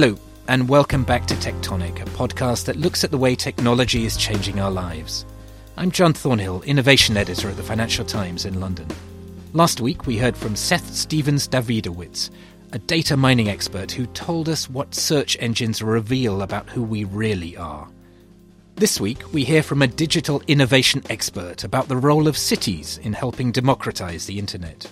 Hello, and welcome back to Tectonic, a podcast that looks at the way technology is changing our lives. I'm John Thornhill, Innovation Editor at the Financial Times in London. Last week, we heard from Seth Stevens-Davidowitz, a data mining expert who told us what search engines reveal about who we really are. This week, we hear from a digital innovation expert about the role of cities in helping democratize the internet.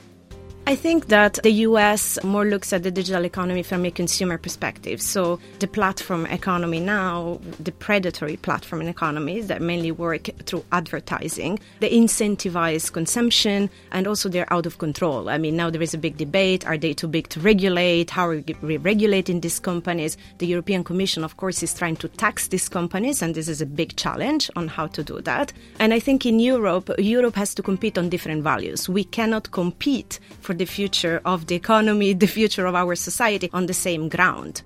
I think that the US more looks at the digital economy from a consumer perspective. So the platform economy now, the predatory platform economies that mainly work through advertising, they incentivize consumption and also they're out of control. I mean, now there is a big debate. Are they too big to regulate? How are we regulating these companies? The European Commission, of course, is trying to tax these companies, and this is a big challenge on how to do that. And I think in Europe has to compete on different values. We cannot compete for the future of the economy, the future of our society on the same ground.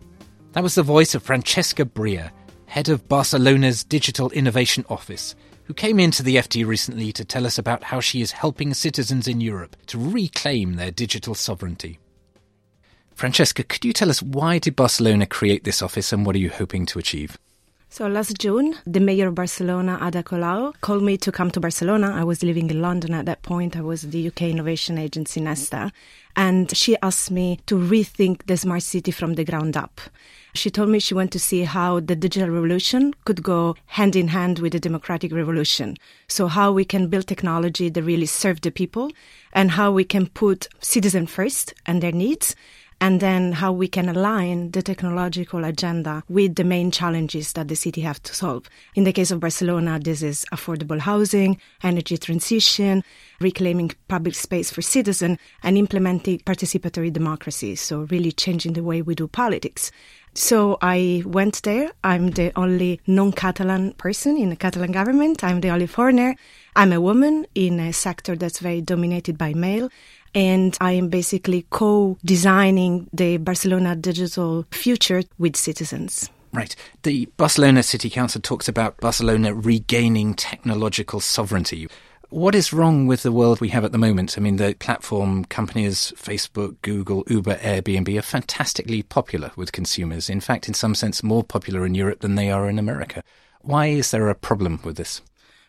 That was the voice of Francesca Bria, head of Barcelona's Digital Innovation Office, who came into the FT recently to tell us about how she is helping citizens in Europe to reclaim their digital sovereignty. Francesca, could you tell us why did Barcelona create this office and what are you hoping to achieve? So last June, the mayor of Barcelona, Ada Colau, called me to come to Barcelona. I was living in London at that point. I was at the UK innovation agency, Nesta. And she asked me to rethink the smart city from the ground up. She told me she wanted to see how the digital revolution could go hand in hand with the democratic revolution. So how we can build technology that really serves the people and how we can put citizens first and their needs. And then how we can align the technological agenda with the main challenges that the city have to solve. In the case of Barcelona, this is affordable housing, energy transition, reclaiming public space for citizens, and implementing participatory democracy, so really changing the way we do politics. So I went there. I'm the only non-Catalan person in the Catalan government. I'm the only foreigner. I'm a woman in a sector that's very dominated by male. And I am basically co-designing the Barcelona digital future with citizens. Right. The Barcelona City Council talks about Barcelona regaining technological sovereignty. What is wrong with the world we have at the moment? I mean, the platform companies, Facebook, Google, Uber, Airbnb, are fantastically popular with consumers. In fact, in some sense, more popular in Europe than they are in America. Why is there a problem with this?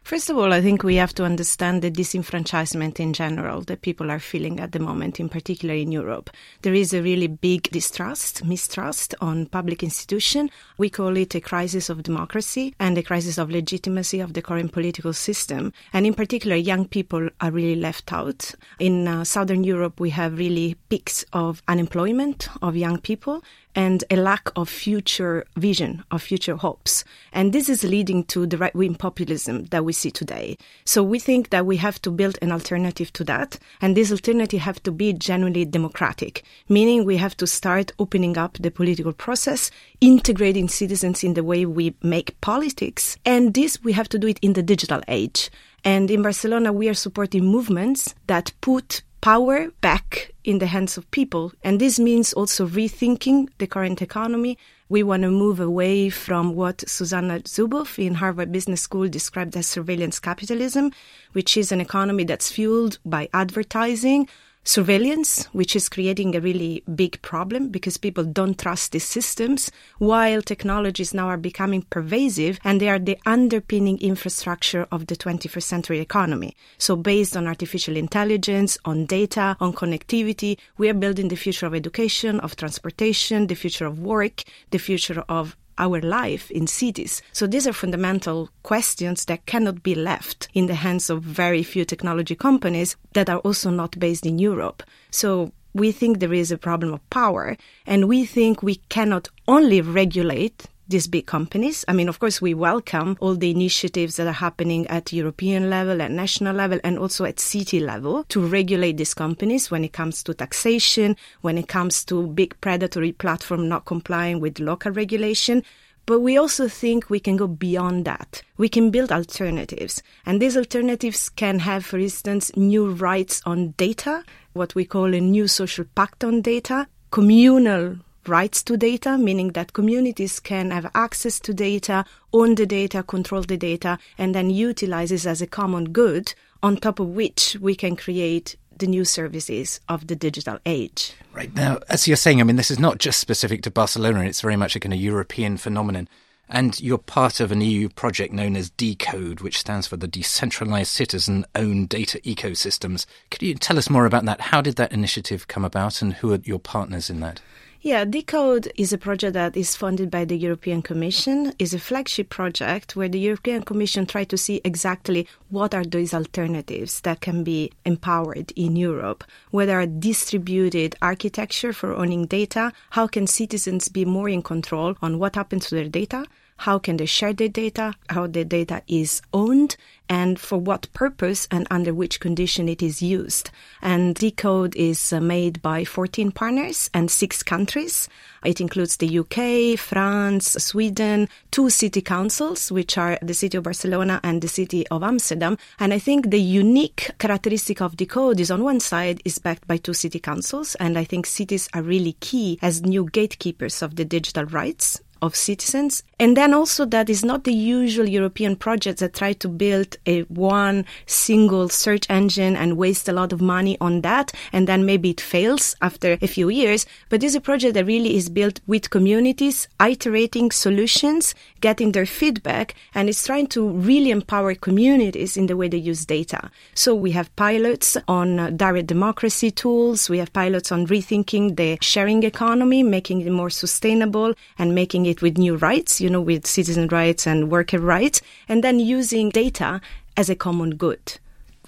First of all, I think we have to understand the disenfranchisement in general that people are feeling at the moment, in particular in Europe. There is a really big mistrust on public institution. We call it a crisis of democracy and a crisis of legitimacy of the current political system. And in particular, young people are really left out. In Southern Europe, we have really peaks of unemployment of young people and a lack of future vision, of future hopes. And this is leading to the right-wing populism that we see today. So we think that we have to build an alternative to that. And this alternative have to be genuinely democratic, meaning we have to start opening up the political process, integrating citizens in the way we make politics. And this we have to do it in the digital age. And in Barcelona, we are supporting movements that put power back in the hands of people. And this means also rethinking the current economy. We want to move away from what Susanna Zuboff in Harvard Business School described as surveillance capitalism, which is an economy that's fueled by advertising, surveillance, which is creating a really big problem because people don't trust these systems, while technologies now are becoming pervasive and they are the underpinning infrastructure of the 21st century economy. So based on artificial intelligence, on data, on connectivity, we are building the future of education, of transportation, the future of work, the future of our life in cities. So these are fundamental questions that cannot be left in the hands of very few technology companies that are also not based in Europe. So we think there is a problem of power, and we think we cannot only regulate these big companies. I mean, of course, we welcome all the initiatives that are happening at European level, at national level, and also at city level to regulate these companies when it comes to taxation, when it comes to big predatory platform not complying with local regulation. But we also think we can go beyond that. We can build alternatives. And these alternatives can have, for instance, new rights on data, what we call a new social pact on data, communal rights to data, meaning that communities can have access to data, own the data, control the data, and then utilize it as a common good, on top of which we can create the new services of the digital age. Right. Now, as you're saying, I mean, this is not just specific to Barcelona. It's very much a kind of European phenomenon. And you're part of an EU project known as Decode, which stands for the Decentralised Citizen-Owned Data Ecosystems. Could you tell us more about that? How did that initiative come about and who are your partners in that? Yeah, Decode is a project that is funded by the European Commission. It's a flagship project where the European Commission tries to see exactly what are those alternatives that can be empowered in Europe, whether a distributed architecture for owning data, how can citizens be more in control on what happens to their data, how can they share their data, how their data is owned, and for what purpose and under which condition it is used. And Decode is made by 14 partners and 6 countries. It includes the UK, France, Sweden, 2 city councils, which are the city of Barcelona and the city of Amsterdam. And I think the unique characteristic of Decode is on one side is backed by 2 city councils. And I think cities are really key as new gatekeepers of the digital rights of citizens. And then also that is not the usual European projects that try to build a one single search engine and waste a lot of money on that. And then maybe it fails after a few years. But this is a project that really is built with communities, iterating solutions, getting their feedback, and it's trying to really empower communities in the way they use data. So we have pilots on direct democracy tools. We have pilots on rethinking the sharing economy, making it more sustainable and making it with new rights, you know, with citizen rights and worker rights, and then using data as a common good.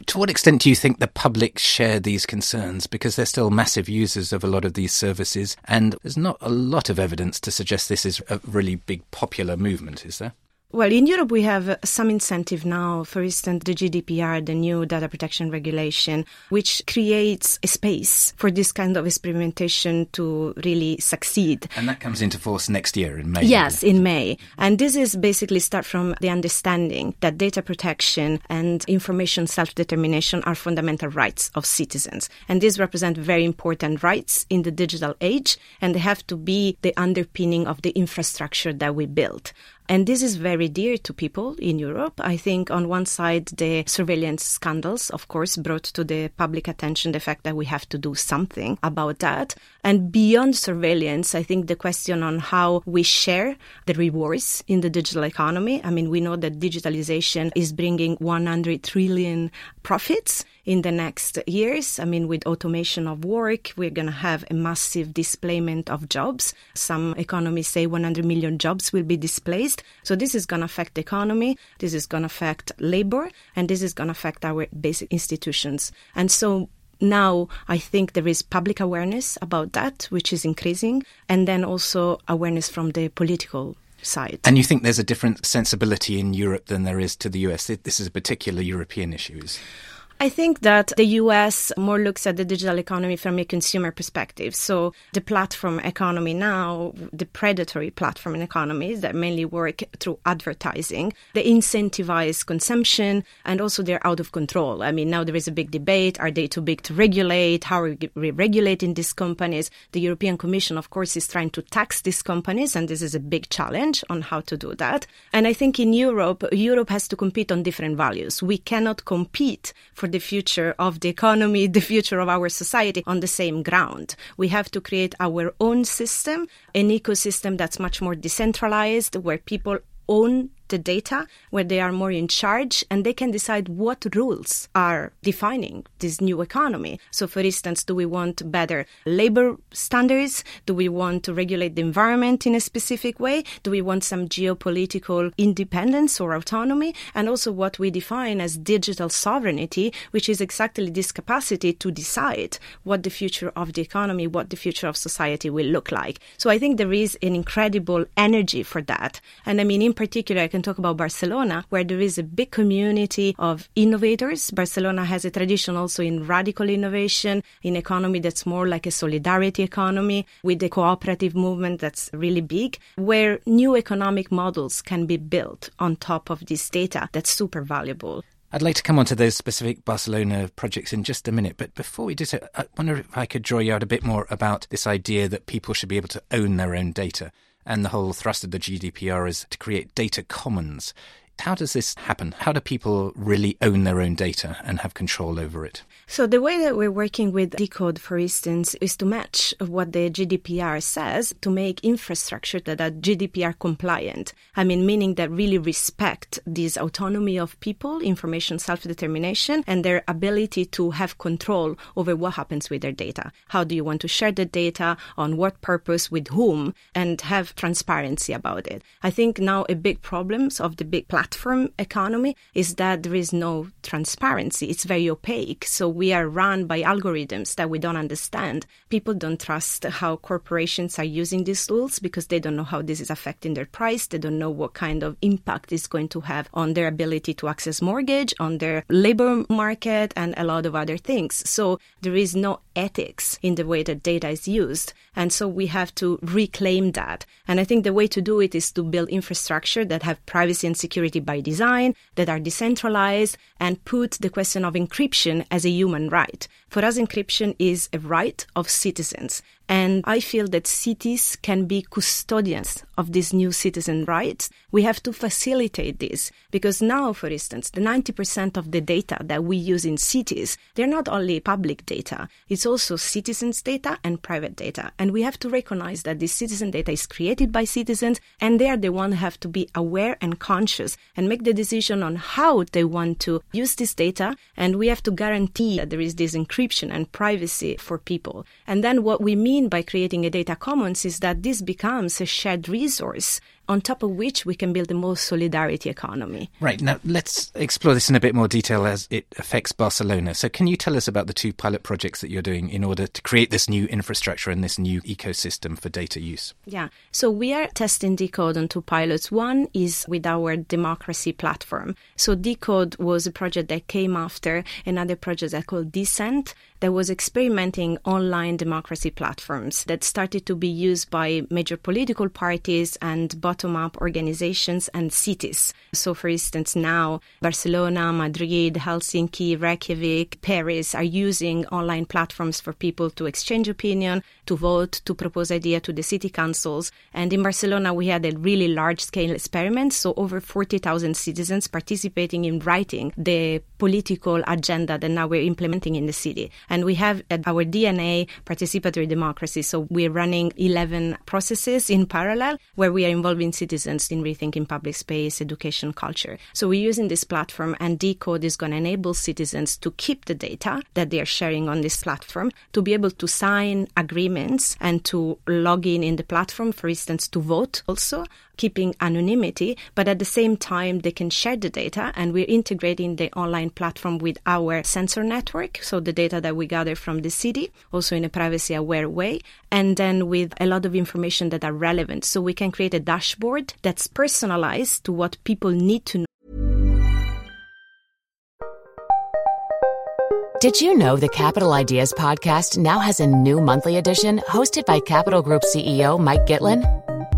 To what extent do you think the public share these concerns? Because they're still massive users of a lot of these services, and there's not a lot of evidence to suggest this is a really big popular movement, is there? Well, in Europe, we have some incentive now, for instance, the GDPR, the new data protection regulation, which creates a space for this kind of experimentation to really succeed. And that comes into force next year in May. Yes, in May. And this is basically start from the understanding that data protection and information self-determination are fundamental rights of citizens. And these represent very important rights in the digital age, and they have to be the underpinning of the infrastructure that we build. And this is very dear to people in Europe. I think on one side, the surveillance scandals, of course, brought to the public attention the fact that we have to do something about that. And beyond surveillance, I think the question on how we share the rewards in the digital economy. I mean, we know that digitalization is bringing 100 trillion profits in the next years. I mean, with automation of work, we're going to have a massive displacement of jobs. Some economists say 100 million jobs will be displaced. So this is going to affect the economy. This is going to affect labor. And this is going to affect our basic institutions. And so now I think there is public awareness about that, which is increasing. And then also awareness from the political side. And you think there's a different sensibility in Europe than there is to the US? This is a particular European issue. I think that the US more looks at the digital economy from a consumer perspective. So the platform economy now, the predatory platform economies that mainly work through advertising, they incentivize consumption and also they're out of control. I mean, now there is a big debate. Are they too big to regulate? How are we regulating these companies? The European Commission, of course, is trying to tax these companies. And this is a big challenge on how to do that. And I think in Europe has to compete on different values. We cannot compete for the future of the economy, the future of our society on the same ground. We have to create our own system, an ecosystem that's much more decentralized, where people own the data, where they are more in charge and they can decide what rules are defining this new economy. So, for instance, do we want better labor standards? Do we want to regulate the environment in a specific way? Do we want some geopolitical independence or autonomy? And also what we define as digital sovereignty, which is exactly this capacity to decide what the future of the economy, what the future of society will look like. So I think there is an incredible energy for that. And I mean, in particular, I can talk about Barcelona, where there is a big community of innovators. Barcelona has a tradition also in radical innovation, in economy that's more like a solidarity economy, with the cooperative movement that's really big, where new economic models can be built on top of this data that's super valuable. I'd like to come on to those specific Barcelona projects in just a minute. But before we do so, I wonder if I could draw you out a bit more about this idea that people should be able to own their own data. And the whole thrust of the GDPR is to create data commons. How does this happen? How do people really own their own data and have control over it? So the way that we're working with Decode, for instance, is to match what the GDPR says to make infrastructure that are GDPR compliant. I mean, meaning that really respect this autonomy of people, information self-determination, and their ability to have control over what happens with their data. How do you want to share the data, on what purpose, with whom, and have transparency about it. I think now a big problem of the big platform economy is that there is no transparency. It's very opaque. So we are run by algorithms that we don't understand. People don't trust how corporations are using these tools because they don't know how this is affecting their price. They don't know what kind of impact it's going to have on their ability to access mortgage, on their labor market, and a lot of other things. So there is no ethics in the way that data is used. And so we have to reclaim that. And I think the way to do it is to build infrastructure that have privacy and security by design, that are decentralized, and put the question of encryption as a human right. For us, encryption is a right of citizens. And I feel that cities can be custodians of these new citizen rights. We have to facilitate this because now, for instance, the 90% of the data that we use in cities, they're not only public data, it's also citizens' data and private data. And we have to recognize that this citizen data is created by citizens, and they are the ones who have to be aware and conscious and make the decision on how they want to use this data. And we have to guarantee that there is this encryption and privacy for people. And then what we mean by creating a data commons is that this becomes a shared resource on top of which we can build a more solidarity economy. Right. Now, let's explore this in a bit more detail as it affects Barcelona. So can you tell us about the two pilot projects that you're doing in order to create this new infrastructure and this new ecosystem for data use? Yeah. So we are testing Decode on two pilots. One is with our democracy platform. So Decode was a project that came after another project that called Decent, that was experimenting online democracy platforms that started to be used by major political parties and bottom-up organizations and cities. So, for instance, now Barcelona, Madrid, Helsinki, Reykjavik, Paris are using online platforms for people to exchange opinion, to vote, to propose ideas to the city councils. And in Barcelona, we had a really large-scale experiment, so over 40,000 citizens participating in writing the political agenda that now we're implementing in the city. And we have at our DNA participatory democracy. So we're running 11 processes in parallel where we are involving citizens in rethinking public space, education, culture. So we're using this platform, and Decode is going to enable citizens to keep the data that they are sharing on this platform, to be able to sign agreements and to log in the platform, for instance, to vote also, keeping anonymity. But at the same time, they can share the data, and we're integrating the online platform with our sensor network. So the data that we gather from the city, also in a privacy-aware way, and then with a lot of information that are relevant. So we can create a dashboard that's personalized to what people need to know. Did you know the Capital Ideas podcast now has a new monthly edition hosted by Capital Group CEO Mike Gitlin?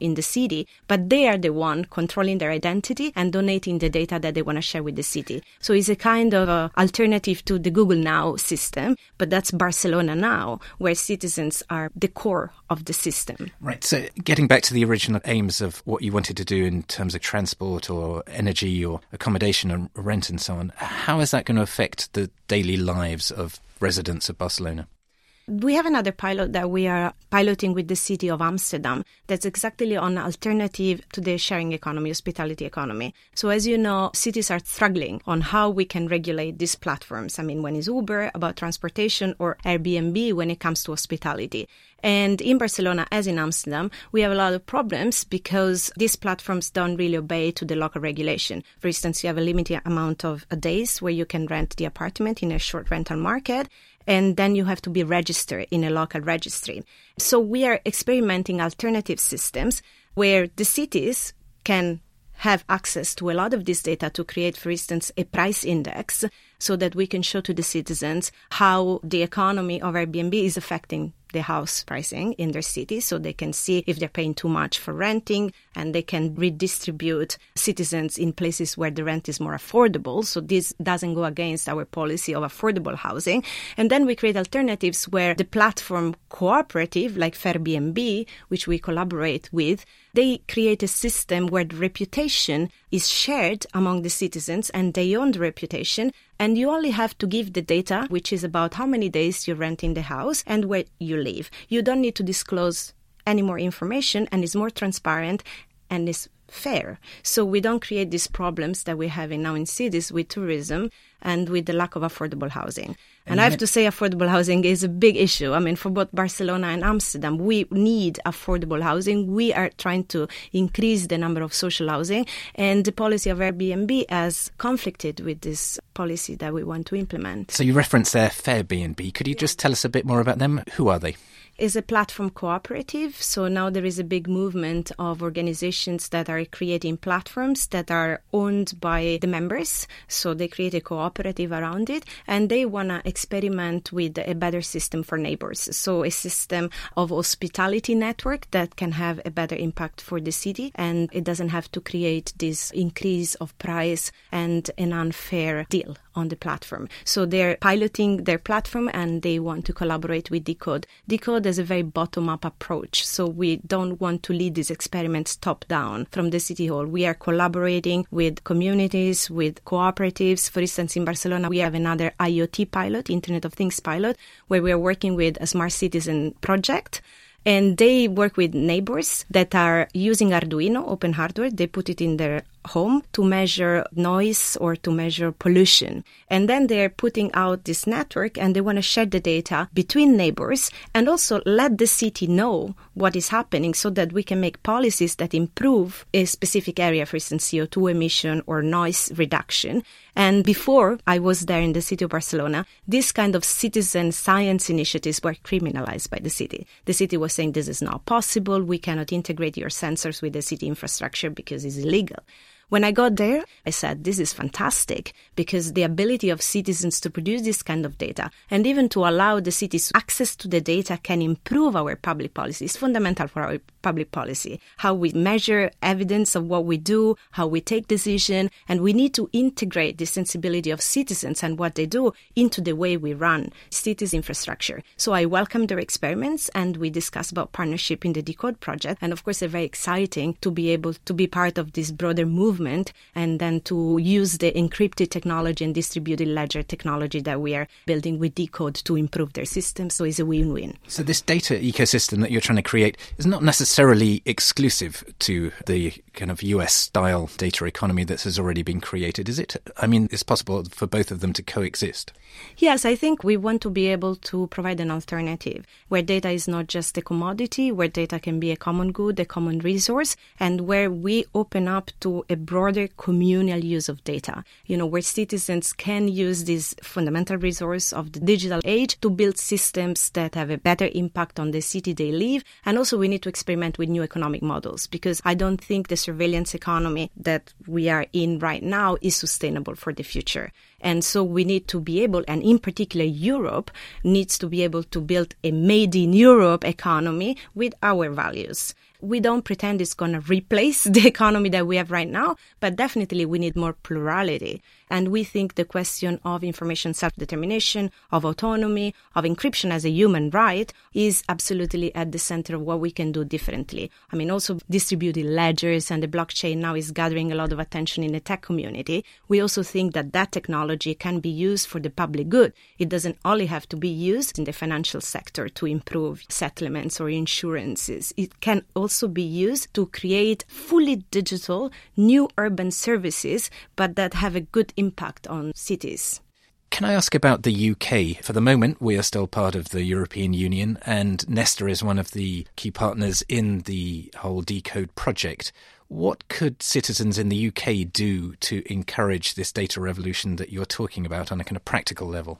in the city, but they are the one controlling their identity and donating the data that they want to share with the city. So it's a kind of alternative to the Google Now system, but that's Barcelona now, where citizens are the core of the system. Right. So getting back to the original aims of what you wanted to do in terms of transport or energy or accommodation and rent and so on, how is that going to affect the daily lives of residents of Barcelona? We have another pilot that we are piloting with the city of Amsterdam that's exactly on alternative to the sharing economy, hospitality economy. So as you know, cities are struggling on how we can regulate these platforms. I mean, when it's Uber about transportation, or Airbnb when it comes to hospitality. And in Barcelona, as in Amsterdam, we have a lot of problems because these platforms don't really obey to the local regulation. For instance, you have a limited amount of days where you can rent the apartment in a short rental market, and then you have to be registered in a local registry. So we are experimenting alternative systems where the cities can have access to a lot of this data to create, for instance, a price index so that we can show to the citizens how the economy of Airbnb is affecting the house pricing in their city, so they can see if they're paying too much for renting, and they can redistribute citizens in places where the rent is more affordable. So this doesn't go against our policy of affordable housing. And then we create alternatives where the platform cooperative, like Fairbnb, which we collaborate with, they create a system where the reputation is shared among the citizens and they own the reputation. And you only have to give the data, which is about how many days you rent in the house and where you live. You don't need to disclose any more information, and it's more transparent and it's fair. So we don't create these problems that we have now in cities with tourism and with the lack of affordable housing. And I have to say affordable housing is a big issue. I mean, for both Barcelona and Amsterdam, we need affordable housing. We are trying to increase the number of social housing, and the policy of Airbnb has conflicted with this policy that we want to implement. So you referenced their Fairbnb. Could you just tell us a bit more about them? Who are they? Is a platform cooperative. So now there is a big movement of organizations that are creating platforms that are owned by the members. So they create a cooperative around it, and they want to experiment with a better system for neighbors. So a system of hospitality network that can have a better impact for the city, and it doesn't have to create this increase of price and an unfair deal on the platform. So they're piloting their platform and they want to collaborate with Decode. Decode is a very bottom-up approach, so we don't want to lead these experiments top-down from the City Hall. We are collaborating with communities, with cooperatives. For instance, in Barcelona, we have another IoT pilot, Internet of Things pilot, where we are working with a Smart Citizen project. And they work with neighbors that are using Arduino, open hardware. They put it in their home to measure noise or to measure pollution. And then they're putting out this network, and they want to share the data between neighbors and also let the city know what is happening so that we can make policies that improve a specific area, for instance, CO2 emission or noise reduction. And before I was there in the city of Barcelona, this kind of citizen science initiatives were criminalized by the city. The city was saying this is not possible, we cannot integrate your sensors with the city infrastructure because it's illegal. When I got there, I said, this is fantastic, because the ability of citizens to produce this kind of data and even to allow the cities access to the data can improve our public policy. It's fundamental for our public policy, how we measure evidence of what we do, how we take decision, and we need to integrate the sensibility of citizens and what they do into the way we run cities infrastructure. So I welcome their experiments, and we discussed about partnership in the Decode project. And of course, they're very exciting to be able to be part of this broader movement, and then to use the encrypted technology and distributed ledger technology that we are building with Decode to improve their system. So it's a win-win. So this data ecosystem that you're trying to create is not necessarily exclusive to the kind of US-style data economy that has already been created, is it? I mean, it's possible for both of them to coexist. Yes, I think we want to be able to provide an alternative where data is not just a commodity, where data can be a common good, a common resource, and where we open up to a broader communal use of data, you know, where citizens can use this fundamental resource of the digital age to build systems that have a better impact on the city they live. And also we need to experiment with new economic models, because I don't think the surveillance economy that we are in right now is sustainable for the future. And so we need to be able, and in particular Europe, needs to be able to build a made in Europe economy with our values. We don't pretend it's going to replace the economy that we have right now, but definitely we need more plurality. And we think the question of information self-determination, of autonomy, of encryption as a human right is absolutely at the center of what we can do differently. I mean, also distributed ledgers and the blockchain now is gathering a lot of attention in the tech community. We also think that that technology can be used for the public good. It doesn't only have to be used in the financial sector to improve settlements or insurances. It can also be used to create fully digital new urban services, but that have a good impact on cities. Can I ask about the UK? For the moment, we are still part of the European Union, and Nesta is one of the key partners in the whole Decode project. What could citizens in the UK do to encourage this data revolution that you're talking about on a kind of practical level?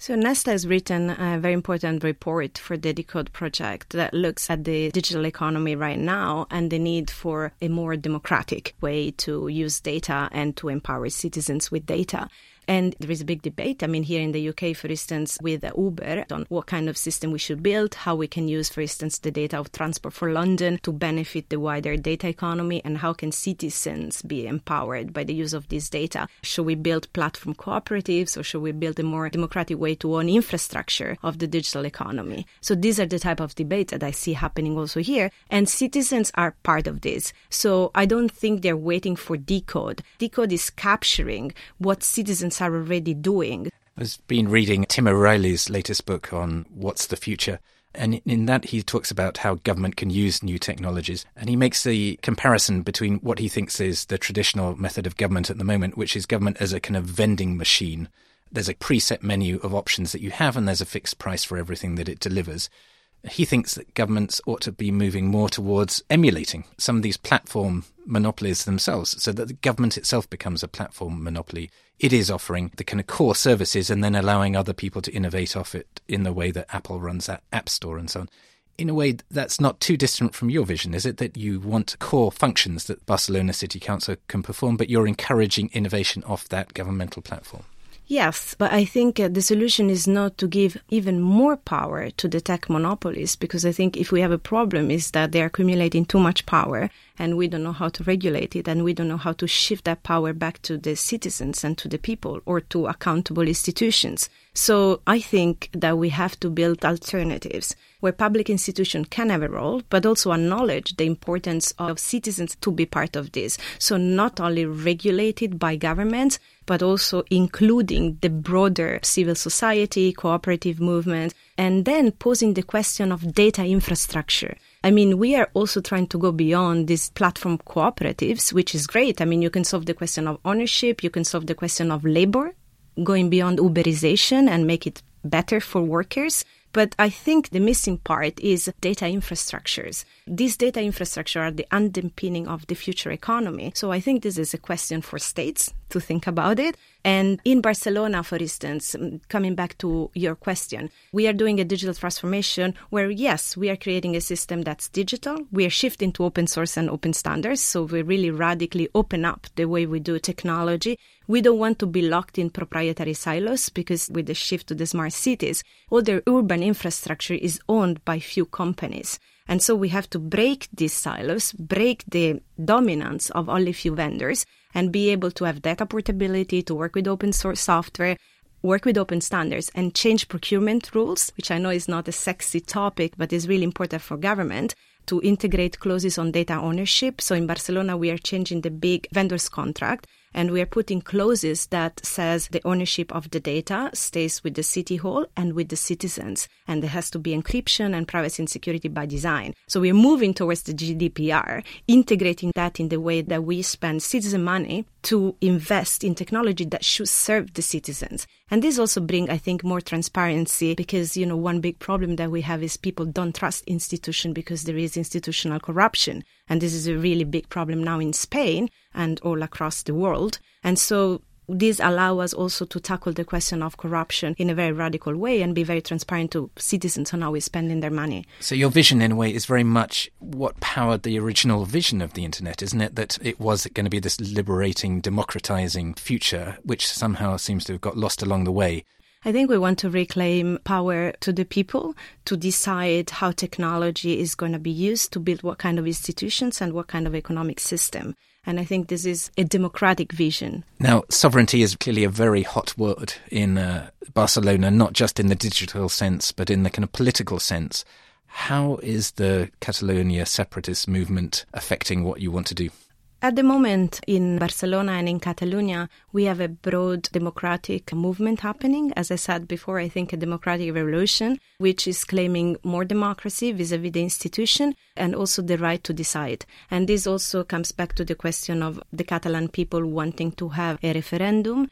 So Nesta has written a very important report for the Decode project that looks at the digital economy right now and the need for a more democratic way to use data and to empower citizens with data. And there is a big debate, I mean, here in the UK, for instance, with Uber, on what kind of system we should build, how we can use, for instance, the data of Transport for London to benefit the wider data economy, and how can citizens be empowered by the use of this data. Should we build platform cooperatives, or should we build a more democratic way to own infrastructure of the digital economy? So these are the type of debates that I see happening also here, and citizens are part of this. So I don't think they're waiting for Decode. Decode is capturing what citizens are already doing. I've been reading Tim O'Reilly's latest book on What's the Future, and in that he talks about how government can use new technologies, and he makes the comparison between what he thinks is the traditional method of government at the moment, which is government as a kind of vending machine. There's a preset menu of options that you have, and there's a fixed price for everything that it delivers. He thinks that governments ought to be moving more towards emulating some of these platform monopolies themselves, so that the government itself becomes a platform monopoly. It is offering the kind of core services and then allowing other people to innovate off it in the way that Apple runs that app store and so on. In a way, that's not too distant from your vision, is it? That you want core functions that Barcelona City Council can perform, but you're encouraging innovation off that governmental platform. Yes, but I think the solution is not to give even more power to the tech monopolies, because I think if we have a problem is that they're accumulating too much power and we don't know how to regulate it, and we don't know how to shift that power back to the citizens and to the people or to accountable institutions. So I think that we have to build alternatives where public institutions can have a role, but also acknowledge the importance of citizens to be part of this. So not only regulated by governments, but also including the broader civil society, cooperative movement, and then posing the question of data infrastructure. I mean, we are also trying to go beyond these platform cooperatives, which is great. I mean, you can solve the question of ownership, you can solve the question of labor, going beyond Uberization and make it better for workers. But I think the missing part is data infrastructures. These data infrastructure are the underpinning of the future economy. So I think this is a question for states to think about it. And in Barcelona, for instance, coming back to your question, we are doing a digital transformation where, yes, we are creating a system that's digital. We are shifting to open source and open standards. So we really radically open up the way we do technology. We don't want to be locked in proprietary silos, because with the shift to the smart cities, all their urban infrastructure is owned by few companies. And so we have to break these silos, break the dominance of only few vendors, and be able to have data portability, to work with open source software, work with open standards, and change procurement rules, which I know is not a sexy topic, but is really important for government, to integrate clauses on data ownership. So in Barcelona, we are changing the big vendors contract, and we are putting clauses that says the ownership of the data stays with the city hall and with the citizens. And there has to be encryption and privacy and security by design. So we're moving towards the GDPR, integrating that in the way that we spend citizen money to invest in technology that should serve the citizens. And this also brings, I think, more transparency, because, you know, one big problem that we have is people don't trust institutions because there is institutional corruption. And this is a really big problem now in Spain and all across the world. And so these allow us also to tackle the question of corruption in a very radical way and be very transparent to citizens on how we're spending their money. So your vision, in a way, is very much what powered the original vision of the internet, isn't it? That it was going to be this liberating, democratizing future, which somehow seems to have got lost along the way. I think we want to reclaim power to the people to decide how technology is going to be used to build what kind of institutions and what kind of economic system. And I think this is a democratic vision. Now, sovereignty is clearly a very hot word in Barcelona, not just in the digital sense, but in the kind of political sense. How is the Catalonia separatist movement affecting what you want to do? At the moment in Barcelona and in Catalonia, we have a broad democratic movement happening. As I said before, I think a democratic revolution, which is claiming more democracy vis-à-vis the institution and also the right to decide. And this also comes back to the question of the Catalan people wanting to have a referendum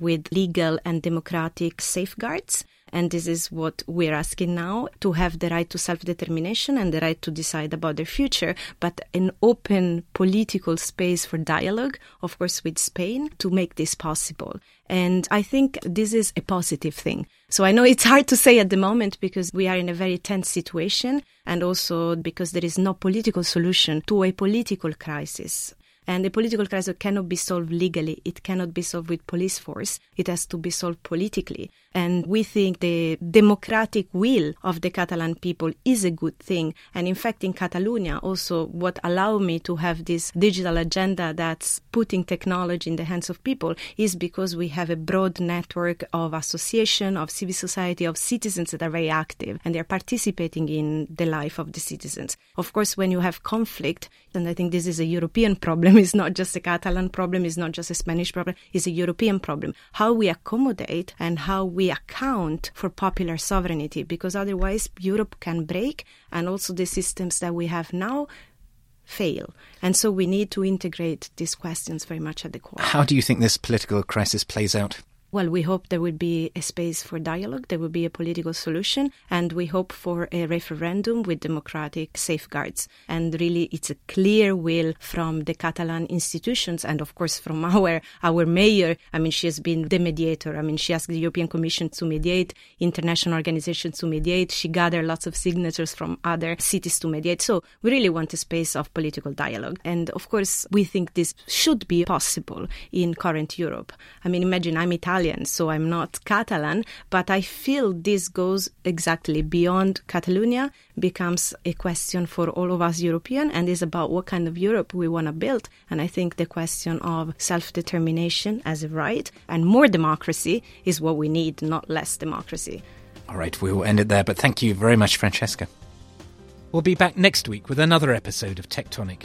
with legal and democratic safeguards. And this is what we're asking now, to have the right to self-determination and the right to decide about their future, but an open political space for dialogue, of course, with Spain, to make this possible. And I think this is a positive thing. So I know it's hard to say at the moment because we are in a very tense situation, and also because there is no political solution to a political crisis. And the political crisis cannot be solved legally. It cannot be solved with police force. It has to be solved politically. And we think the democratic will of the Catalan people is a good thing. And in fact, in Catalonia, also what allowed me to have this digital agenda that's putting technology in the hands of people is because we have a broad network of association, of civil society, of citizens that are very active and they're participating in the life of the citizens. Of course, when you have conflict, and I think this is a European problem, it's not just a Catalan problem, it's not just a Spanish problem, it's a European problem. How we accommodate and how we account for popular sovereignty, because otherwise Europe can break and also the systems that we have now fail. And so we need to integrate these questions very much at the core. How do you think this political crisis plays out? Well, we hope there will be a space for dialogue, there will be a political solution, and we hope for a referendum with democratic safeguards. And really, it's a clear will from the Catalan institutions and, of course, from our mayor. I mean, she has been the mediator. I mean, she asked the European Commission to mediate, international organizations to mediate. She gathered lots of signatures from other cities to mediate. So we really want a space of political dialogue. And, of course, we think this should be possible in current Europe. I mean, imagine I'm Italian. So I'm not Catalan, but I feel this goes exactly beyond Catalonia, becomes a question for all of us European, and is about what kind of Europe we want to build. And I think the question of self-determination as a right and more democracy is what we need, not less democracy. All right, we will end it there, but thank you very much, Francesca. We'll be back next week with another episode of Tectonic.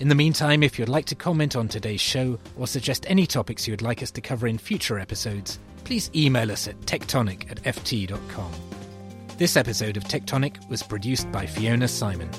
In the meantime, if you'd like to comment on today's show or suggest any topics you'd like us to cover in future episodes, please email us at tectonic@ft.com. This episode of Tectonic was produced by Fiona Simon.